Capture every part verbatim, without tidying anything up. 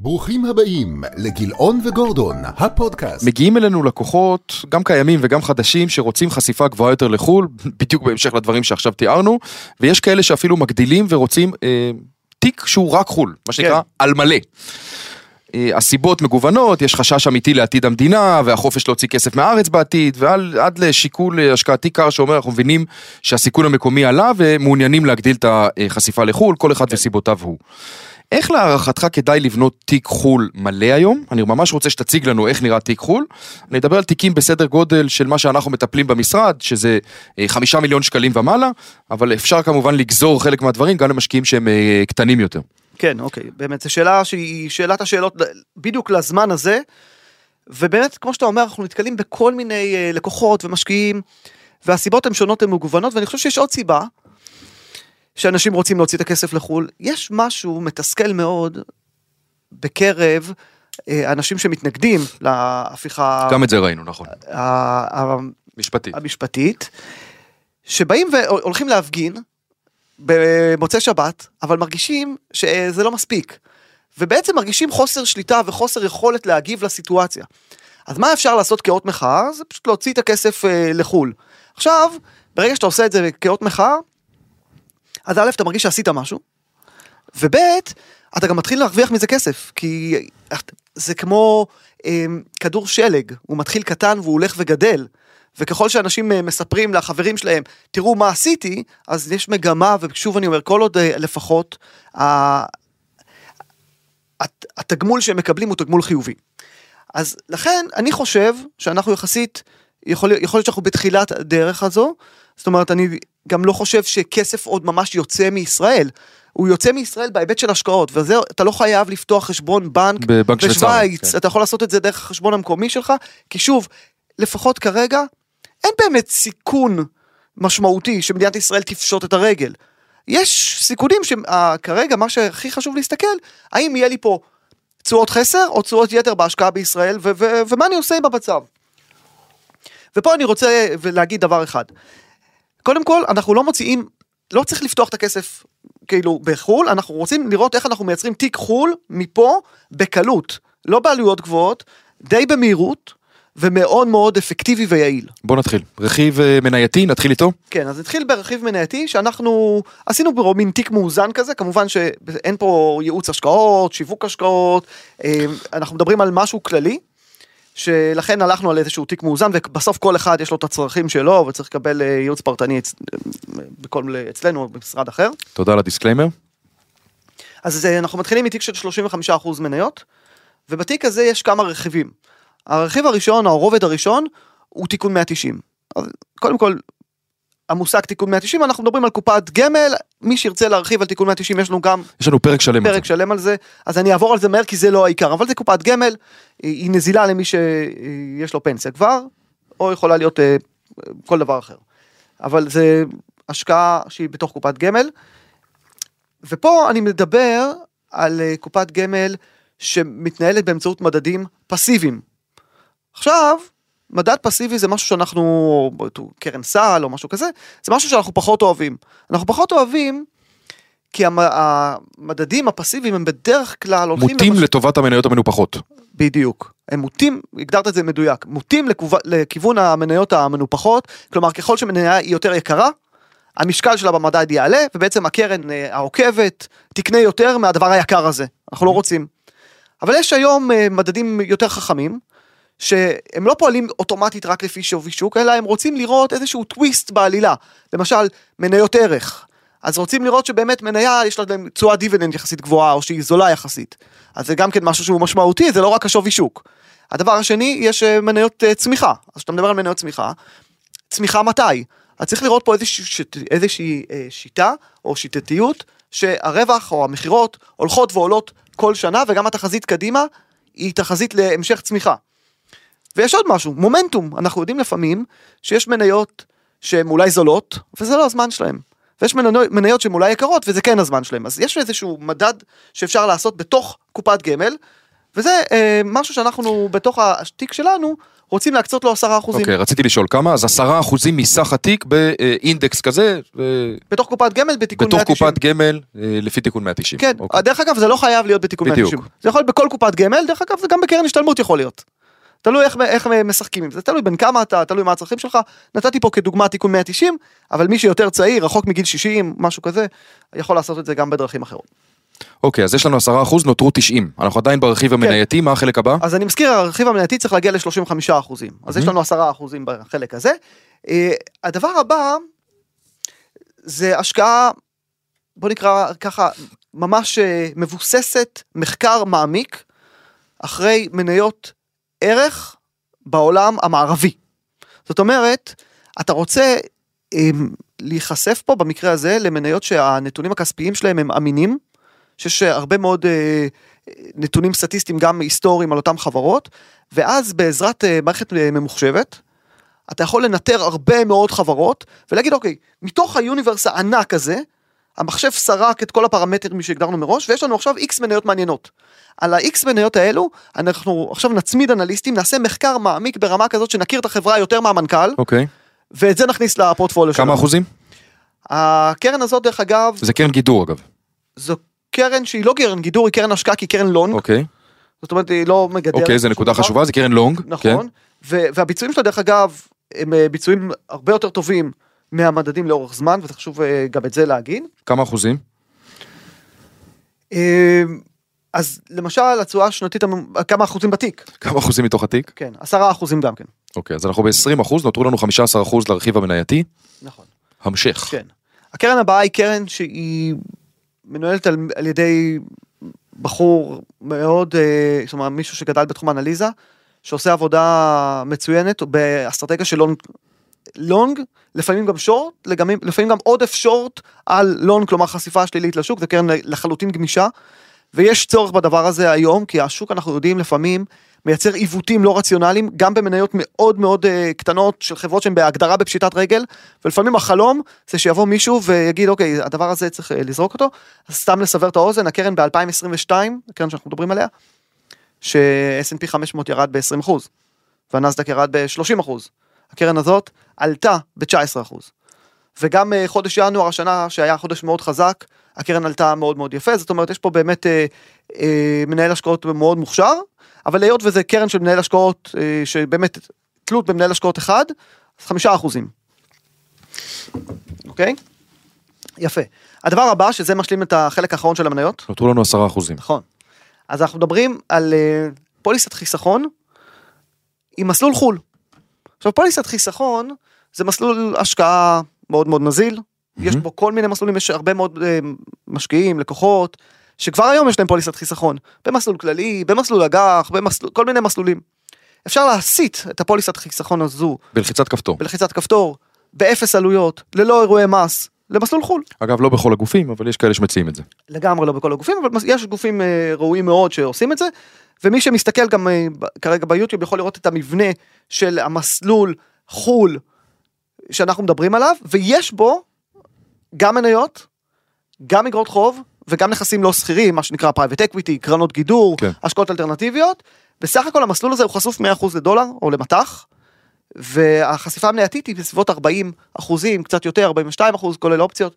ברוכים הבאים לגילאון וגורדון, הפודקאסט. מגיעים אלינו לקוחות, גם קיימים וגם חדשים, שרוצים חשיפה גבוהה יותר לחול, בדיוק בהמשך לדברים שעכשיו תיארנו, ויש כאלה שאפילו מגדילים ורוצים אה, תיק שהוא רק חול, מה שנקרא, על מלא. אה, הסיבות מגוונות, יש חשש אמיתי לעתיד המדינה, והחופש להוציא כסף מהארץ בעתיד, ועד לשיקול השקעתי קר שאומר, אנחנו מבינים שהסיכון המקומי עלה, ומעוניינים להגדיל את החשיפה לחול, כל אחד וסיבותיו הוא. איך להערכתך כדאי לבנות תיק חול מלא היום? אני ממש רוצה שתציג לנו איך נראה תיק חול. אני אדבר על תיקים בסדר גודל של מה שאנחנו מטפלים במשרד, שזה חמישה מיליון שקלים ומעלה, אבל אפשר כמובן לגזור חלק מהדברים, גם למשקיעים שהם קטנים יותר. כן, אוקיי. באמת, זו שאלה שהיא שאלת השאלות בדיוק לזמן הזה, ובאמת, כמו שאתה אומר, אנחנו נתקלים בכל מיני לקוחות ומשקיעים, והסיבות הן שונות הן מגוונות, ואני חושב שיש עוד סיבה, שאנשים רוצים להוציא את הכסף לחול, יש משהו מתסכל מאוד בקרב אנשים שמתנגדים להפיכה... גם את זה ראינו, נכון. המשפטית. המשפטית, שבאים והולכים להפגין במוצאי שבת, אבל מרגישים שזה לא מספיק, ובעצם מרגישים חוסר שליטה וחוסר יכולת להגיב לסיטואציה. אז מה אפשר לעשות כאות מחאה? זה פשוט להוציא את הכסף לחול. עכשיו, ברגע שאתה עושה את זה כאות מחאה, אז א', אתה מרגיש שעשית משהו, וב', אתה גם מתחיל להרוויח מזה כסף, כי זה כמו אה, כדור שלג, הוא מתחיל קטן והוא הולך וגדל, וככל שאנשים מספרים לחברים שלהם, תראו מה עשיתי, אז יש מגמה, ושוב אני אומר, כל עוד לפחות, ה... התגמול שהם מקבלים הוא תגמול חיובי. אז לכן, אני חושב שאנחנו יחסית, יכול, יכול להיות שאנחנו בתחילת הדרך הזו, זאת אומרת, אני גם לא חושב שכסף עוד ממש יוצא מישראל. הוא יוצא מישראל בהיבט של השקעות, וזה, אתה לא חייב לפתוח חשבון בנק בשוויץ, אתה יכול לעשות את זה דרך החשבון המקומי שלך, כי שוב, לפחות כרגע, אין באמת סיכון משמעותי שמדינת ישראל תפשוט את הרגל. יש סיכונים שכרגע מה שהכי חשוב להסתכל, האם יהיה לי פה תשואות חסר או תשואות יתר בהשקעה בישראל, ו- ו- ומה אני עושה עם המצב? ופה אני רוצה להגיד דבר אחד. קודם כל, אנחנו לא מוציאים, לא צריך לפתוח את הכסף כאילו בחול, אנחנו רוצים לראות איך אנחנו מייצרים תיק חול מפה בקלות, לא בעלויות גבוהות, די במהירות, ומאוד מאוד אפקטיבי ויעיל. בוא נתחיל, רכיב מנייתי, נתחיל איתו? כן, אז נתחיל ברכיב מנייתי, שאנחנו עשינו בו מין תיק מאוזן כזה, כמובן שאין פה ייעוץ השקעות, שיווק השקעות, אנחנו מדברים על משהו כללי, שלכן הלכנו על איזשהו תיק מאוזן, ובסוף כל אחד יש לו את הצרכים שלו, וצריך לקבל ייעוץ פרטני אצ... בכל... אצלנו, במשרד אחר. תודה על הדיסקליימר. אז אנחנו מתחילים מתיק של שלושים וחמישה אחוז מניות, ובתיק הזה יש כמה רכיבים. הרכיב הראשון, הרובד הראשון, הוא תיקון מאה תשעים. אז קודם כל, המושג תיקון מאה תשעים, אנחנו מדברים על קופת גמל, מי שירצה להרחיב על תיקון מאה תשעים, יש לנו גם... יש לנו פרק שלם, פרק על, זה. שלם על זה, אז אני אעבור על זה מהר, כי זה לא העיקר, אבל זה קופת גמל, היא נזילה למי שיש לו פנסיה כבר, או יכולה להיות כל דבר אחר. אבל זה השקעה שהיא בתוך קופת גמל, ופה אני מדבר על קופת גמל, שמתנהלת באמצעות מדדים פסיביים. עכשיו... מדד פסיבי זה משהו שאנחנו, קרן סל או משהו כזה, זה משהו שאנחנו פחות אוהבים. אנחנו פחות אוהבים, כי המדדים הפסיביים הם בדרך כלל... מוטים למש... לטובת המניות המנופחות. בדיוק. הם מוטים, הגדרת את זה מדויק, מוטים לכו... לכיוון המניות המנופחות, כלומר ככל שמניה היא יותר יקרה, המשקל שלה במדד יעלה, ובעצם הקרן העוקבת תקנה יותר מהדבר היקר הזה. אנחנו לא רוצים. אבל יש היום מדדים יותר חכמים, שהם לא פועלים אוטומטית רק לפי שווי שוק, אלא הם רוצים לראות איזשהו טוויסט בעלילה, למשל מניות ערך, אז רוצים לראות שבאמת מניה יש לה תשואה דיבידנד יחסית גבוהה, או שהיא זולה יחסית, אז זה גם כן משהו שהוא משמעותי, זה לא רק השווי שוק. הדבר השני, יש מניות צמיחה, אז כשאתה מדבר על מניות צמיחה, צמיחה מתי? אז צריך לראות פה איזושה, איזושהי שיטה, או שיטתיות, שהרווח או המחירות הולכות ועולות כל שנה, וגם התחזית קדימה היא תחזית להמשך צמיחה. ויש עוד משהו, מומנטום, אנחנו יודעים לפעמים שיש מניות שהן אולי זולות, וזה לא הזמן שלהם. ויש מניות שהן אולי יקרות, וזה כן הזמן שלהם. אז יש איזשהו מדד שאפשר לעשות בתוך קופת גמל, וזה אה, משהו שאנחנו בתוך התיק שלנו רוצים להקצות לו עשרה אחוזים. אוקיי, רציתי לשאול כמה, אז עשרה אחוזים מסך התיק באינדקס כזה. בתוך קופת גמל, בתיקון מאה תשעים. בתוך קופת גמל, לפי תיקון מאה תשעים. כן, דרך אגב, זה לא חייב להיות בתיקון מאה תשעים. זה יכול להיות בכל קופת גמל, דרך אגב, זה גם בקרן השתלמות יכול להיות. תלוי איך משחקים עם זה, תלוי בין כמה אתה, תלוי מה הצרכים שלך. נתתי פה כדוגמה תיקון מאה תשעים, אבל מי שיותר צעיר, רחוק מגיל שישים, משהו כזה, יכול לעשות את זה גם בדרכים אחרות. אוקיי, אז יש לנו עשרה אחוז, נותרו תשעים. אנחנו עדיין ברכיב המנייתי, מה החלק הבא? אז אני מזכיר, הרכיב המנייתי צריך להגיע ל-שלושים וחמישה אחוזים. אז יש לנו עשרה אחוזים בחלק הזה. הדבר הבא, זה השקעה, בוא נקרא ככה, ממש מבוססת, מחקר מעמיק, אחרי מניות ערך בעולם המערבי. זאת אומרת, אתה רוצה להיחשף פה, במקרה הזה, למניות שהנתונים הכספיים שלהם הם אמינים, שיש הרבה מאוד אה, נתונים סטטיסטיים, גם היסטוריים על אותם חברות, ואז בעזרת אה, מערכת ממוחשבת, אתה יכול לנטר הרבה מאוד חברות, ולהגיד, אוקיי, מתוך היוניברס הענק הזה, המחשב שרק את כל הפרמטרים שהגדרנו מראש, ויש לנו עכשיו X מניות מעניינות. על ה-X מניות האלו, אנחנו עכשיו נצמיד אנליסטים, נעשה מחקר מעמיק ברמה כזאת, שנכיר את החברה יותר מהמנכ"ל, אוקיי. ואת זה נכניס לפורטפוליו שלנו. כמה אחוזים? הקרן הזאת, דרך אגב... זה קרן גידור, אגב. זו קרן שהיא לא קרן גידור, היא קרן השקעה, כי קרן לונג. אוקיי. זאת אומרת, היא לא מגדרת. אוקיי, זו נקודה חשובה, זה קרן לונג. נכון. והביצועים שלה, דרך אגב, הם ביצועים הרבה יותר טובים מהמדדים לאורך זמן, וזה חשוב גם את זה להגיד. כמה אחוזים? אז למשל, התשואה השנתית, כמה אחוזים בתיק? כמה אחוזים מתוך התיק? כן, עשרה אחוזים גם כן. אוקיי, אז אנחנו ב-עשרים אחוז, נותרו לנו חמישה עשר אחוז לרכיב המנייתי. נכון. המשך. כן. הקרן הבאה היא קרן שהיא מנוהלת על, על ידי בחור מאוד, זאת אומרת, מישהו שגדל בתחום האנליזה, שעושה עבודה מצוינת באסטרטגיה של לונג, לונג, לפעמים גם שורט, לפעמים, לפעמים גם עודף שורט על לונג, כלומר חשיפה שלילית לשוק, זה קרן לחלוטין גמישה, ויש צורך בדבר הזה היום, כי השוק אנחנו יודעים לפעמים מייצר עיוותים לא רציונליים, גם במניות מאוד מאוד קטנות של חברות שהן בהגדרה בפשיטת רגל, ולפעמים החלום זה שיבוא מישהו ויגיד, אוקיי, הדבר הזה צריך לזרוק אותו, אז סתם לסבר את האוזן, הקרן ב-אלפיים עשרים ושתיים, הקרן שאנחנו מדברים עליה, ש-אס אנד פי חמש מאות ירד ב-עשרים אחוז, והנסדק ירד ב-שלושים אחוז, הקרן הזאת עלתה ב-תשע עשרה אחוז, וגם חודש ינואר השנה, שהיה חודש מאוד חזק, הקרן עלתה מאוד מאוד יפה, זאת אומרת, יש פה באמת אה, אה, מנהל השקעות מאוד מוכשר, אבל היות וזה קרן של מנהל השקעות, אה, שבאמת תלות במנהל השקעות אחד, אז חמישה אחוזים. אוקיי? יפה. הדבר הבא, שזה משלים את החלק האחרון של המניות. נותרו לנו עשרה אחוזים. נכון. אז אנחנו מדברים על אה, פוליסת חיסכון, עם מסלול חול. עכשיו, פוליסת חיסכון, זה מסלול השקעה מאוד מאוד נזיל, יש בו כל מיני מסלולים, יש הרבה מאוד משקיעים, לקוחות, שכבר היום יש להם פוליסת חיסכון, במסלול כללי, במסלול אג"ח, כל מיני מסלולים. אפשר להסיט את הפוליסת חיסכון הזו. בלחיצת כפתור. בלחיצת כפתור, באפס עלויות, ללא אירועי מס, למסלול חול. אגב, לא בכל הגופים, אבל יש כאלה שמציעים את זה. לגמרי לא בכל הגופים, אבל יש גופים ראויים מאוד שעושים את זה, ומי שמסתכל גם כרגע ביוטיוב יכול לראות את המבנה של המסלול חול שאנחנו מדברים עליו, ויש בו גם מניות, גם אגרות חוב, וגם נכסים לא סחירים, מה שנקרא פרייבט אקוויטי, קרנות גידור, כן. השקעות אלטרנטיביות, בסך הכל המסלול הזה הוא חשוף מאה אחוז לדולר, או למתח, והחשיפה המנייתית היא בסביבות ארבעים אחוזים, קצת יותר, ארבעים ושתיים אחוז, כולל אופציות,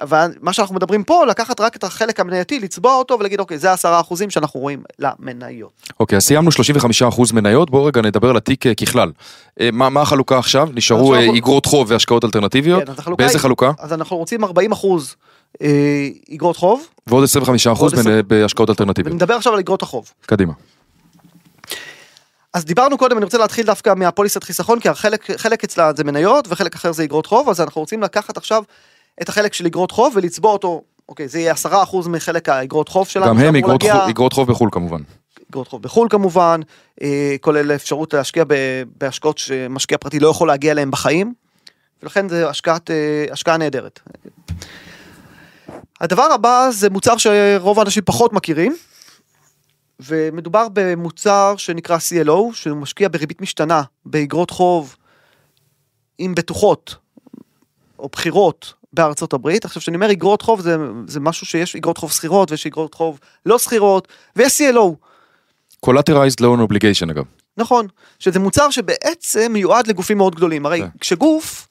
אבל מה שאנחנו מדברים פה, לקחת רק את החלק המנייתי, לצבוע אותו ולהגיד, אוקיי, זה עשרה אחוזים שאנחנו רואים למניות. אוקיי, אז סיימנו שלושים וחמישה אחוז מניות, בואו רגע נדבר על התיק ככלל. מה, מה החלוקה עכשיו? נשארו איגרות חוב והשקעות אלטרנטיביות? כן, אז החלוקה באיזה היא, חלוקה? אז אנחנו רוצים ארבעים אחוז איגרות חוב. ועוד עשרים וחמישה אחוז בהשקעות אלטרנטיביות. ונדבר עכשיו על איגרות החוב. קדימה. אז דיברנו קודם, אני רוצה להתחיל דווקא מהפוליסת חיסכון, כי החלק, חלק אצלה זה מניות, וחלק אחר זה איגרות חוב, אז אנחנו רוצים לקחת עכשיו את החלק של איגרות חוב, ולצבוע אותו, אוקיי, זה יהיה עשרה אחוז מחלק האיגרות חוב שלנו. גם הם איגרות להגיע... חוב בחול כמובן. איגרות חוב בחול כמובן, אה, כולל אפשרות להשקיע בהשקעות שמשקיע פרטי לא יכול להגיע אליהם בחיים, ולכן זה השקעת, אה, השקעה נהדרת. הדבר הבא זה מוצר שרוב האנשים פחות מכירים, ומדובר במוצר שנקרא סי אל או, שמשקיע בריבית משתנה, באיגרות חוב עם בטוחות, או בחירות, בארצות הברית. עכשיו שאני אומר אגרות חוב, זה, זה משהו שיש אגרות חוב סחירות, ויש אגרות חוב לא סחירות, ויש סי אל או. Collateralized Loan Obligation אגב. נכון, שזה מוצר שבעצם מיועד לגופים מאוד גדולים. הרי yeah. כשגוף,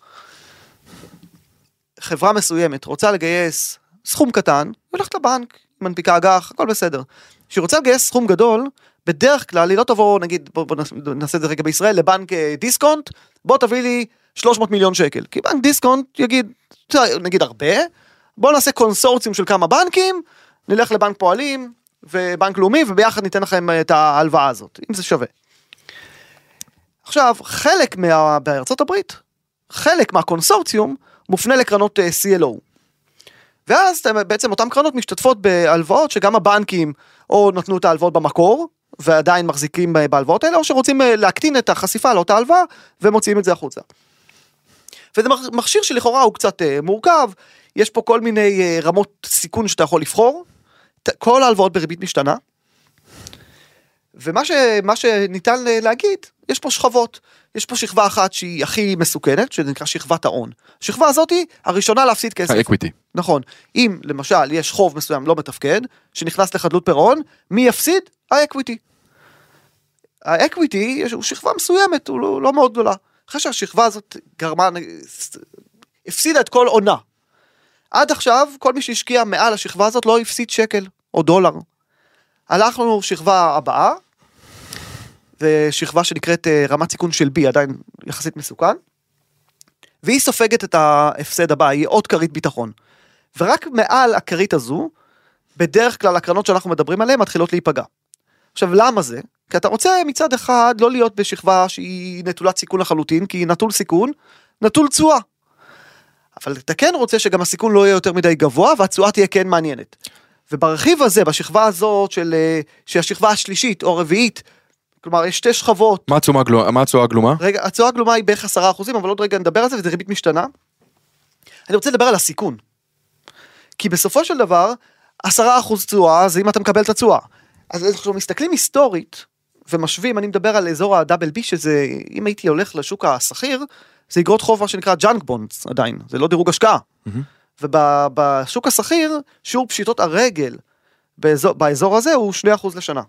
חברה מסוימת רוצה לגייס סכום קטן, הולכת לבנק, מנפיקה אג"ח, הכל בסדר. כשהיא רוצה לגייס סכום גדול, בדרך כלל היא לא תבוא, נגיד, בוא, בוא נעשה את זה רגע בישראל, לבנק דיסקונט, בוא תביא לי שלוש מאות מיליון שקל, כי בנק דיסקונט יגיד, נגיד הרבה, בוא נעשה קונסורצים של כמה בנקים, נלך לבנק פועלים ובנק לאומי, וביחד ניתן לכם את ההלוואה הזאת, אם זה שווה. עכשיו, חלק מה... בארצות הברית, חלק מהקונסורציום מופנה לקרנות סי אל או. ואז בעצם אותן קרנות משתתפות בהלוואות, שגם הבנקים או נתנו את ההלוואות במקור, ועדיין מחזיקים בהלוואות האלה, או שרוצים להקטין את החשיפה לאותה הלוואה, ומוציאים את זה החוצה. וזה מכשיר שלכאורה הוא קצת מורכב, יש פה כל מיני רמות סיכון שאתה יכול לבחור, כל ההלוואות בריבית משתנה, ומה ש, מה שניתן להגיד, יש פה שכבות, יש פה שכבה אחת שהיא הכי מסוכנת, שנקרא שכבת ההון. השכבה הזאת היא הראשונה להפסיד כסף. האקוויטי. נכון. אם למשל יש חוב מסוים לא מתפקד, שנכנס לחדלות פירעון, מי יפסיד? האקוויטי. האקוויטי הוא שכבה מסוימת, הוא לא, לא מאוד גדולה. אחרי שהשכבה הזאת גרמה, הפסידה את כל עונה. עד עכשיו, כל מי שהשקיע מעל השכבה הזאת לא הפסיד שקל או דולר. הלכנו שכבה הבאה, ושכבה שנקראת רמת סיכון של בי, עדיין יחסית מסוכן, והיא סופגת את ההפסד הבא, היא עוד קרית ביטחון. ורק מעל הקרית הזו, בדרך כלל הקרנות שאנחנו מדברים עליהן, מתחילות להיפגע. עכשיו, למה זה? כי אתה רוצה מצד אחד לא להיות בשכבה שהיא נטולת סיכון לחלוטין, כי היא נטול סיכון, נטול צועה. אבל אתה כן רוצה שגם הסיכון לא יהיה יותר מדי גבוה, והצועה תהיה כן מעניינת. וברכיב הזה, בשכבה הזאת, של, שהשכבה השלישית או הרביעית, כלומר, יש שתי שכבות. מה הצועה הגלומה? מה הצועה הגלומה? רגע, הצועה הגלומה היא בערך עשרה אחוזים, אבל עוד רגע נדבר על זה, וזה ריבית משתנה. אני רוצה לדבר על הסיכון. כי בסופו של דבר, עשרה אחוז צועה, זה אם אתה מקבל את הצועה. אז אנחנו מסתכלים היסטורית, ומשווים, אני מדבר על אזור הדאבל בי, שזה, אם הייתי הולך לשוק הסחיר, זה אגרות חוב, מה שנקרא ג'אנק בונדס עדיין, זה לא דירוג השקעה. ובשוק הסחיר, שיעור פשיטות הרגל באזור, באזור הזה הוא שני אחוז לשנה.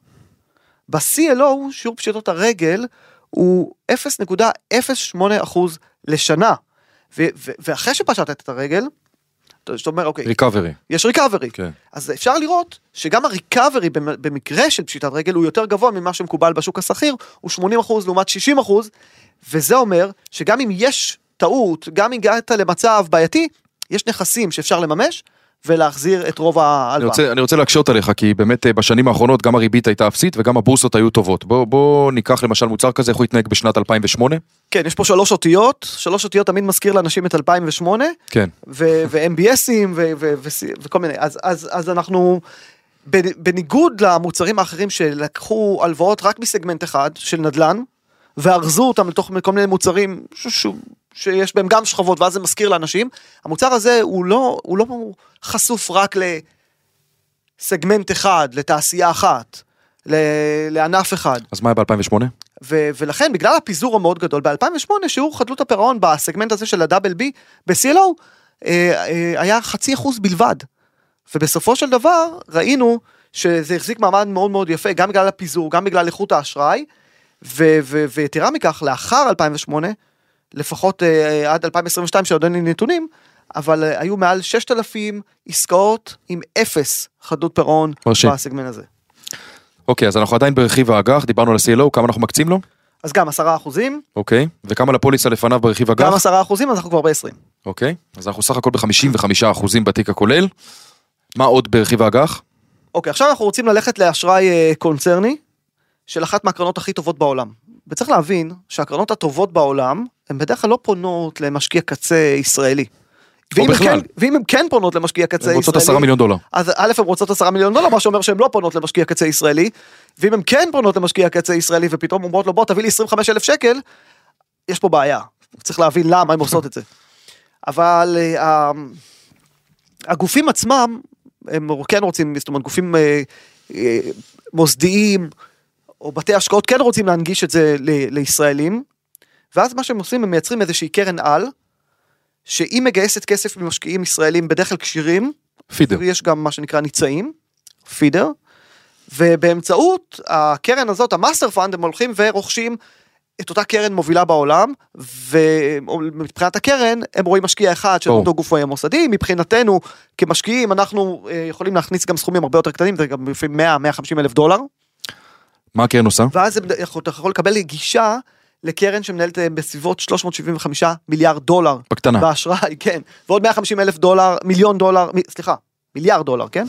ב-סי אל או, שיעור פשיטות הרגל הוא אפס נקודה אפס שמונה אחוז לשנה. ו- ו- ואחרי שפשטת את הרגל, שאתה אומר, אוקיי, recovery. יש recovery. Okay. אז אפשר לראות שגם ה-recovery במקרה של פשיטת רגל הוא יותר גבוה ממה שמקובל בשוק הסחיר, הוא שמונים אחוז לעומת שישים אחוז, וזה אומר שגם אם יש טעות, גם אם הגעת למצב בעייתי, יש נכסים שאפשר לממש, ולהחזיר את רוב ההלוואה. אני רוצה להקשות עליך, כי באמת בשנים האחרונות גם הריבית הייתה אפסית, וגם הבורסות היו טובות. בוא ניקח למשל מוצר כזה, איך הוא התנהג בשנת אלפיים ושמונה? כן, יש פה שלוש אותיות, שלוש אותיות תמיד מזכיר לאנשים את אלפיים ושמונה, ו-אם בי אסים וכל מיני. אז אנחנו, בניגוד למוצרים האחרים שלקחו הלוואות רק מסגמנט אחד של נדל"ן, וארזו אותם לתוך כל מיני מוצרים שיש בהם גם שכבות, ואז זה מזכיר לאנשים, המוצר הזה הוא לא, הוא לא חשוף רק לסגמנט אחד, לתעשייה אחת, לענף אחד. אז מה היה ב-אלפיים ושמונה? ו- ולכן, בגלל הפיזור המאוד גדול, ב-אלפיים ושמונה שיעור חדלות הפירעון בסגמנט הזה של הדאבל בי, ב-סי אל או, היה חצי אחוז בלבד. ובסופו של דבר, ראינו שזה החזיק מעמד מאוד מאוד יפה, גם בגלל הפיזור, גם בגלל איכות האשראי, ותראה מכך, לאחר אלפיים ושמונה, לפחות uh, עד אלפיים עשרים ושתיים שעוד אין לי נתונים, אבל uh, היו מעל ששת אלפים עסקאות עם אפס חדלות פירעון בסגמנט הזה. אוקיי, okay, אז אנחנו עדיין ברכיב האג"ח, דיברנו על ה-סי אל או, כמה אנחנו מקצים לו? אז גם עשרה אחוזים. אוקיי, okay. וכמה לפוליסה לפניו ברכיב האג"ח? גם עשרה אחוזים, אז אנחנו כבר ב-עשרים. אוקיי, okay. אז אנחנו סך הכל ב-חמישים וחמישה אחוזים בתיק הכולל. מה עוד ברכיב האג"ח? אוקיי, okay, עכשיו אנחנו רוצים ללכת לאשראי uh, קונצרני, של אחת מהקרנות הכי טובות בעולם. וצריך להבין שהקרנות הטובות בעולם, הן בדרך כלל לא פונות למשקיע קצה ישראלי. ואם הן כן, ואם הן כן פונות למשקיע קצה ישראלי... הן רוצות עשרה מיליון דולר. אז א', הן רוצות עשרה מיליון דולר, מה שאומר שהן לא פונות למשקיע קצה ישראלי, ואם הן כן פונות למשקיע קצה ישראלי, ופתאום אומרות לו, בוא, תביא לי עשרים וחמישה אלף שקל, יש פה בעיה. צריך להבין למה הן עושות את זה. אבל הגופים עצמם, הם כן רוצים, זאת אומרת, גופים מוסדיים, או בתי השקעות כן רוצים להנגיש את זה ל- לישראלים, ואז מה שהם עושים, הם מייצרים איזושהי קרן על, שהיא מגייסת כסף ממשקיעים ישראלים, בדרך כלל קשירים, פידר. יש גם מה שנקרא ניצאים, פידר, ובאמצעות הקרן הזאת, המאסטר פאנד, הם הולכים ורוכשים את אותה קרן מובילה בעולם, ומבחינת הקרן, הם רואים משקיע אחד של אותו גוף מוסדי, מבחינתנו, כמשקיעים, אנחנו יכולים להכניס גם סכומים הרבה יותר קטנים, זה גם מאה עד מאה וחמישים אלף דולר. מה הקרן עושה? ואז אתה יכול לקבל גישה לקרן שמנהלת בסביבות שלוש מאות שבעים וחמישה מיליארד דולר. בקטנה. באשראי, כן. ועוד מאה וחמישים אלף דולר, מיליון דולר, סליחה, מיליארד דולר, כן?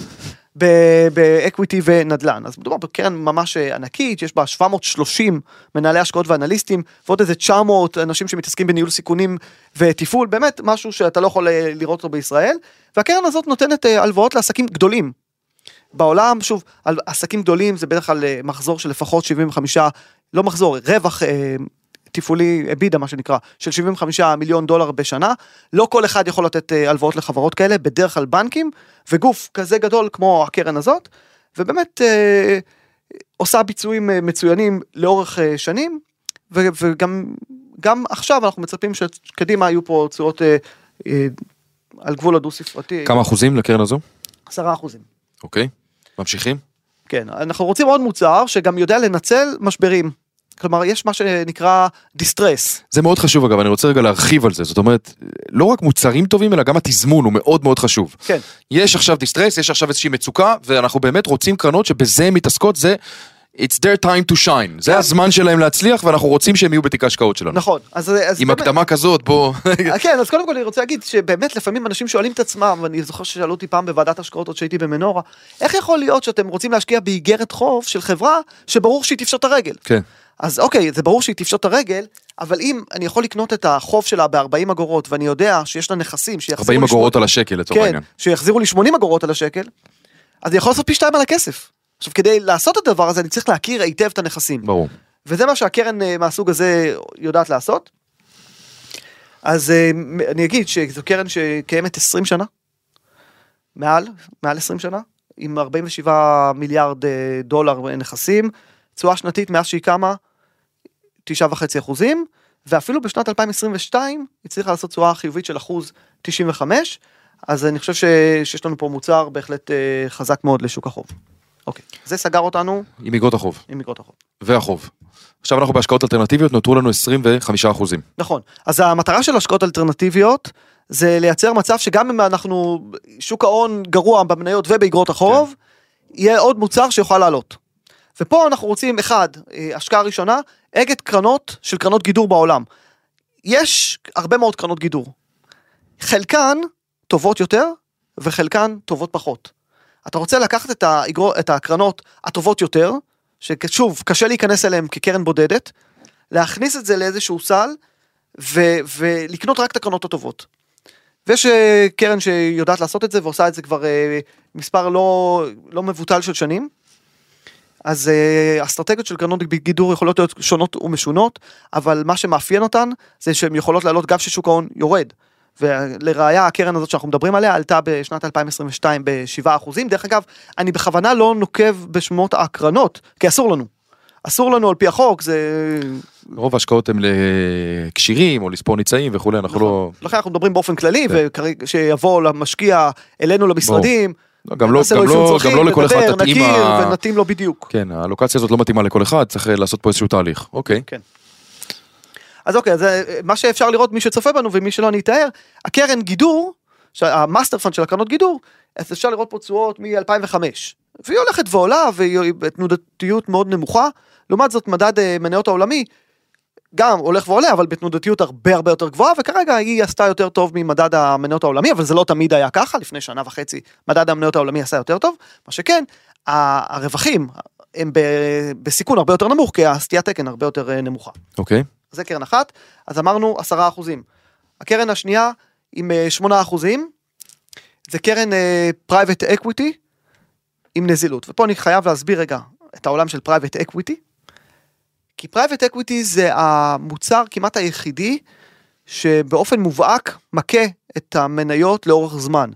באקוויטי ונדלן. אז מדובר בקרן ממש ענקית, שיש בה שבע מאות ושלושים מנהלי השקעות ואנליסטים, ועוד איזה תשע מאות אנשים שמתעסקים בניהול סיכונים ותפעול, באמת משהו שאתה לא יכול לראות אותו בישראל, והקרן הזאת נותנת הלוואות לעסקים גדולים. בעולם, שוב, עסקים גדולים זה בדרך כלל מחזור של לפחות שבעים וחמישה, לא מחזור, רווח תפעולי, EBITDA מה שנקרא, של שבעים וחמישה מיליון דולר בשנה, לא כל אחד יכול לתת הלוואות לחברות כאלה, בדרך כלל בנקים, וגוף כזה גדול כמו הקרן הזאת, ובאמת אה, עושה ביצועים מצוינים לאורך אה, שנים, ו- וגם גם עכשיו אנחנו מצפים שקדימה היו פה צורות אה, אה, על גבול הדו-ספרתי. כמה אחוזים לקרן הזו? עשרה אחוזים. אוקיי, ממשיכים? כן, אנחנו רוצים עוד מוצר שגם יודע לנצל משברים, כלומר, יש מה שנקרא דיסטרס. זה מאוד חשוב, אגב, אני רוצה רגע להרחיב על זה. זאת אומרת, לא רק מוצרים טובים, אלא גם התזמון הוא מאוד מאוד חשוב. כן. יש עכשיו דיסטרס, יש עכשיו איזושהי מצוקה, ואנחנו באמת רוצים קרנות שבזה הן מתעסקות, זה it's their time to shine. זה הזמן שלהם להצליח, ואנחנו רוצים שהם יהיו בתיק ההשקעות שלנו. נכון. עם הקדמה כזאת, בוא... כן, אז קודם כל אני רוצה להגיד שבאמת לפעמים אנשים שואלים את עצמם, ואני זוכר ששאלו אותי פעם בוועדת השקעות עוד שהייתי במנורה, איך יכול להיות שאתם רוצים להשקיע באיגרת חוב של חברה שברור שהיא תפשוט הרגל? כן. אז אוקיי, זה ברור שהיא תפשוט הרגל, אבל אם אני יכול לקנות את החוב שלה ב-ארבעים אגורות, ואני יודע שיש לה נכסים שיחזירו לי ארבעים אגורות על השקל, לצורך העניין. כן, שיחזירו לי שמונים אגורות על השקל, אז אני יכול לעשות פי שתיים על הכסף. עכשיו, כדי לעשות את הדבר הזה, אני צריך להכיר היטב את הנכסים. ברור. וזה מה שהקרן מהסוג הזה יודעת לעשות. אז אני אגיד שזו קרן שקיימת עשרים שנה, מעל, מעל עשרים שנה, עם ארבעים ושבעה מיליארד דולר נכסים, תשואה שנתית מאז שהיא קמה, תשע נקודה חמש אחוזים, ואפילו בשנת אלפיים עשרים ושתיים, היא צריכה לעשות תשואה חיובית של אחוז תשעים וחמש, אז אני חושב ש... שיש לנו פה מוצר בהחלט חזק מאוד לשוק החוב. אוקיי, זה סגר אותנו... עם איגרות החוב. עם איגרות החוב. והחוב. עכשיו אנחנו בהשקעות אלטרנטיביות, נותרו לנו עשרים וחמישה אחוזים. נכון, אז המטרה של השקעות אלטרנטיביות, זה לייצר מצב שגם אם אנחנו שוק ההון גרוע במניות ובאיגרות החוב, כן. יהיה עוד מוצר שיוכל לעלות. ופה אנחנו רוצים, אחד, השקעה ראשונה, אגד קרנות של קרנות גידור בעולם. יש הרבה מאוד קרנות גידור. חלקן טובות יותר, וחלקן טובות פחות. אתה רוצה לקחת את, האגרו, את הקרנות הטובות יותר, ששוב, קשה להיכנס אליהם כקרן בודדת, להכניס את זה לאיזשהו סל, ו, ולקנות רק את הקרנות הטובות. ויש קרן שיודעת לעשות את זה, ועושה את זה כבר מספר לא, לא מבוטל של שנים, אז אסטרטגיות של קרנות גידור יכולות להיות שונות ומשונות, אבל מה שמאפיין אותן, זה שהן יכולות לעלות גם ששוק ההון יורד. ולראיה, הקרן הזאת שאנחנו מדברים עליה, עלתה בשנת אלפיים עשרים ושתיים ב-שבעה אחוזים. דרך אגב, אני בכוונה לא נוקב בשמות הקרנות, כי אסור לנו. אסור לנו על פי החוק, זה... רוב ההשקעות הם לקשירים, או לספור ניצאים וכו', אנחנו נכון. לא... לכן אנחנו מדברים באופן כללי, ושיבוא למשקיע אלינו למשרדים... בוא. גם לא, גם לא, גם לא לכל אחד תתאים ה... ונתאים לו בדיוק. כן, הלוקציה הזאת לא מתאימה לכל אחד, צריך לעשות פה איזשהו תהליך. אוקיי. כן. אז אוקיי, זה מה שאפשר לראות מי שצופה בנו ומי שלא נתאר, הקרן גידור, המאסטר פאנד של הקרנות גידור, אז אפשר לראות פה תשואות מ-אלפיים וחמש. והיא הולכת ועולה, והיא בתנודתיות מאוד נמוכה, לעומת זאת מדד מניות העולמי, גם הולך ועולה, אבל בתנודתיות הרבה הרבה יותר גבוהה, וכרגע היא עשתה יותר טוב ממדד המניות העולמי, אבל זה לא תמיד היה ככה, לפני שנה וחצי מדד המניות העולמי עשה יותר טוב, מה שכן, הרווחים הם בסיכון הרבה יותר נמוך, כי הסטיית תקן הרבה יותר נמוכה. אוקיי. זה קרן אחת, אז אמרנו עשרה אחוזים. הקרן השנייה עם שמונה אחוזים, זה קרן פרייבט אקוויטי עם נזילות, ופה אני חייב להסביר רגע את העולם של פרייבט אקוויטי, כי פרייבט אקוויטי זה המוצר כמעט היחידי שבאופן מובהק מכה את המניות לאורך זמן.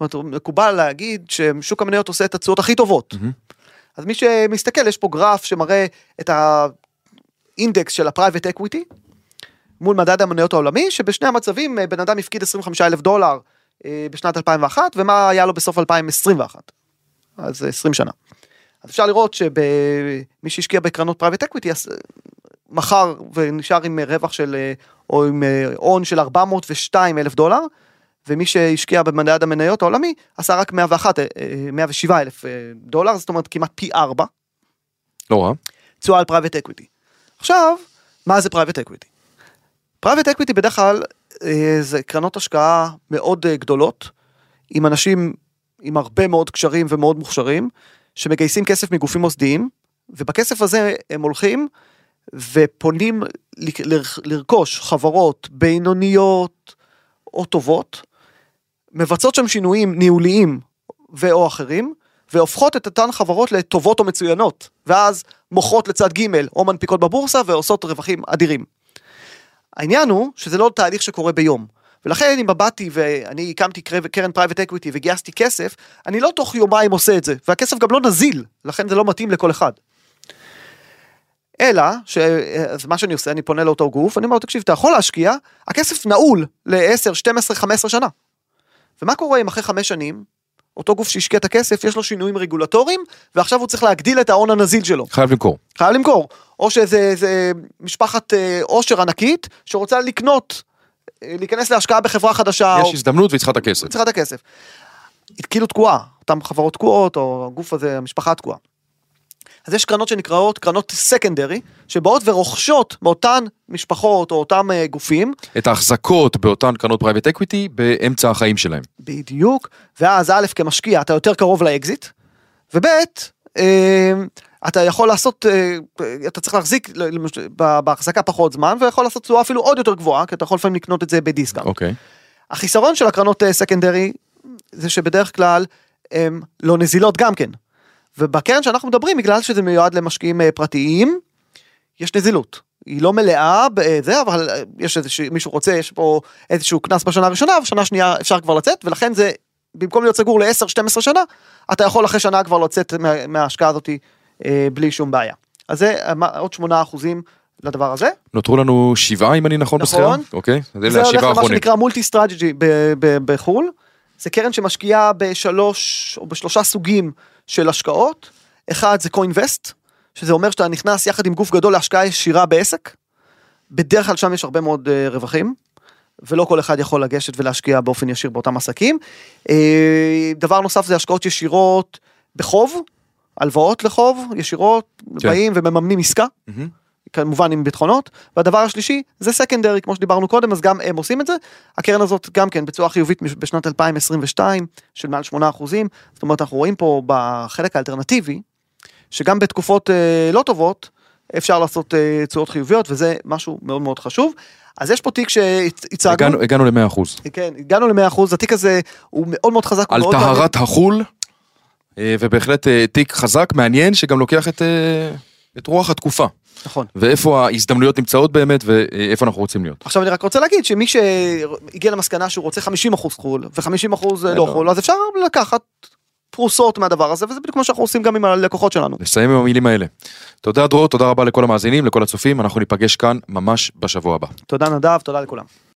זאת אומרת, מקובל להגיד ששוק המניות עושה את התשואות הכי טובות. Mm-hmm. אז מי שמסתכל, יש פה גרף שמראה את האינדקס של הפרייבט אקוויטי, מול מדד המניות העולמי, שבשני המצבים בן אדם הפקיד עשרים וחמישה אלף דולר בשנת אלפיים ואחת, ומה היה לו בסוף אלפיים עשרים ואחת, אז עשרים שנה. אז אפשר לראות שמי שהשקיע בקרנות פרייבט אקוויטי, מחר ונשאר עם רווח של, או עם און של ארבע מאות ושניים אלף דולר, ומי שהשקיע במדד המניות העולמי, עשה רק מאה ואחת, מאה ושבעה אלף דולר, זאת אומרת כמעט פי ארבע. לא רע. תשואה על פרייבט אקוויטי. עכשיו, מה זה פרייבט אקוויטי? פרייבט אקוויטי בדרך כלל, זה קרנות השקעה מאוד גדולות, עם אנשים, עם הרבה מאוד קשרים ומאוד מוכשרים, שמגייסים כסף מגופים מוסדיים, ובכסף הזה הם הולכים, ופונים לרכוש חברות בינוניות, או טובות, מבצעות שם שינויים ניהוליים, ואו אחרים, והופכות את אותן חברות לטובות או מצוינות, ואז מוכרות לצד ג' או מנפיקות בבורסה, ועושות רווחים אדירים. העניין הוא שזה לא תהליך שקורה ביום, ולכן אם באתי ואני הקמתי קרן פרייבט אקוויטי וגייסתי כסף, אני לא תוך יומיים עושה את זה, והכסף גם לא נזיל, לכן זה לא מתאים לכל אחד. אלא, מה שאני עושה, אני פונה לאותו גוף, אני אומר, תקשיב, אתה יכול להשקיע, הכסף נעול ל-עשר, שתים עשרה, חמש עשרה שנה. ומה קורה אם אחרי חמש שנים, אותו גוף שהשקיע את הכסף, יש לו שינויים רגולטוריים, ועכשיו הוא צריך להגדיל את ההון הנזיל שלו. חייב למכור. חייב למכור. או שזה משפחת עושר ענקית, שרוצה לקנות, להיכנס להשקעה בחברה חדשה. יש הזדמנות והיא צריכה את הכסף. צריכה את הכסף. כאילו תקועה, אותן חברות תקועות, או הגוף הזה, המשפחה תקועה. אז יש קרנות שנקראות קרנות סקנדרי, שבאות ורוכשות מאותן משפחות או אותם גופים. את ההחזקות באותן קרנות פרייבט אקוויטי באמצע החיים שלהם. בדיוק, ואז א' כמשקיע אתה יותר קרוב לאקזיט, וב' אתה יכול לעשות, אתה צריך להחזיק בהחזקה פחות זמן, ויכול לעשות תשואה אפילו עוד יותר גבוהה, כי אתה יכול לפעמים לקנות את זה בדיסקאונט. אוקיי. החיסרון של הקרנות סקנדרי, זה שבדרך כלל הם לא נזילות גם כן. ובקרן שאנחנו מדברים, בגלל שזה מיועד למשקיעים פרטיים, יש נזילות. היא לא מלאה, זה, אבל יש איזשהו, מישהו רוצה, יש פה איזשהו כנס בשנה הראשונה, ושנה שנייה אפשר כבר לצאת, ולכן זה, במקום להיות סגור ל-עשר, שתים עשרה שנה, אתה יכול אחרי שנה כבר לצאת מה, מההשקעה הזאת, אה, בלי שום בעיה. אז זה עוד שמונה אחוזים לדבר הזה. נותרו לנו שבעה, אם אני נכון, נכון. בסחירה? אוקיי, זה להשבעה האחרונים. זה הולך למה שנקרא מולטי-סטרטג'י בחול. זה קרן שמשקיעה בשלוש, או בשלושה סוגים של השקעות. אחד זה קו-אינבסט, שזה אומר שאתה נכנס יחד עם גוף גדול להשקעה ישירה בעסק. בדרך כלל שם יש הרבה מאוד uh, רווחים, ולא כל אחד יכול לגשת ולהשקיע באופן ישיר באותם עסקים. Uh, דבר נוסף זה השקעות ישירות בחוב, הלוואות לחוב, ישירות, כן. באים ומממנים עסקה, mm-hmm. כמובן עם ביטחונות. והדבר השלישי זה סקנדרי, כמו שדיברנו קודם, אז גם הם עושים את זה. הקרן הזאת גם כן בצורה חיובית בשנת אלפיים עשרים ושתיים של מעל שמונה אחוזים, זאת אומרת אנחנו רואים פה בחלק האלטרנטיבי, שגם בתקופות אה, לא טובות, אפשר לעשות אה, תשואות חיוביות, וזה משהו מאוד מאוד חשוב. אז יש פה תיק שהצגנו... הגענו, הגענו ל-מאה אחוז. כן, הגענו ל-מאה אחוז, התיק הזה הוא מאוד מאוד חזק. על טהרת החול, אה, ובהחלט אה, תיק חזק, מעניין, שגם לוקח את, אה, את רוח התקופה. נכון. ואיפה ההזדמנויות נמצאות באמת, ואיפה אנחנו רוצים להיות. עכשיו אני רק רוצה להגיד, שמי שהגיע למסקנה שהוא רוצה חמישים אחוז חול, ו-חמישים אחוז לא חול, אז אפשר לקחת פרוסות מהדבר הזה, וזה בדיוק כמו שאנחנו עושים גם עם הלקוחות שלנו. נסיים עם המילים האלה. תודה דרור, תודה רבה לכל המאזינים, לכל הצופים, אנחנו ניפגש כאן ממש בשבוע הבא. תודה נדב, תודה לכולם.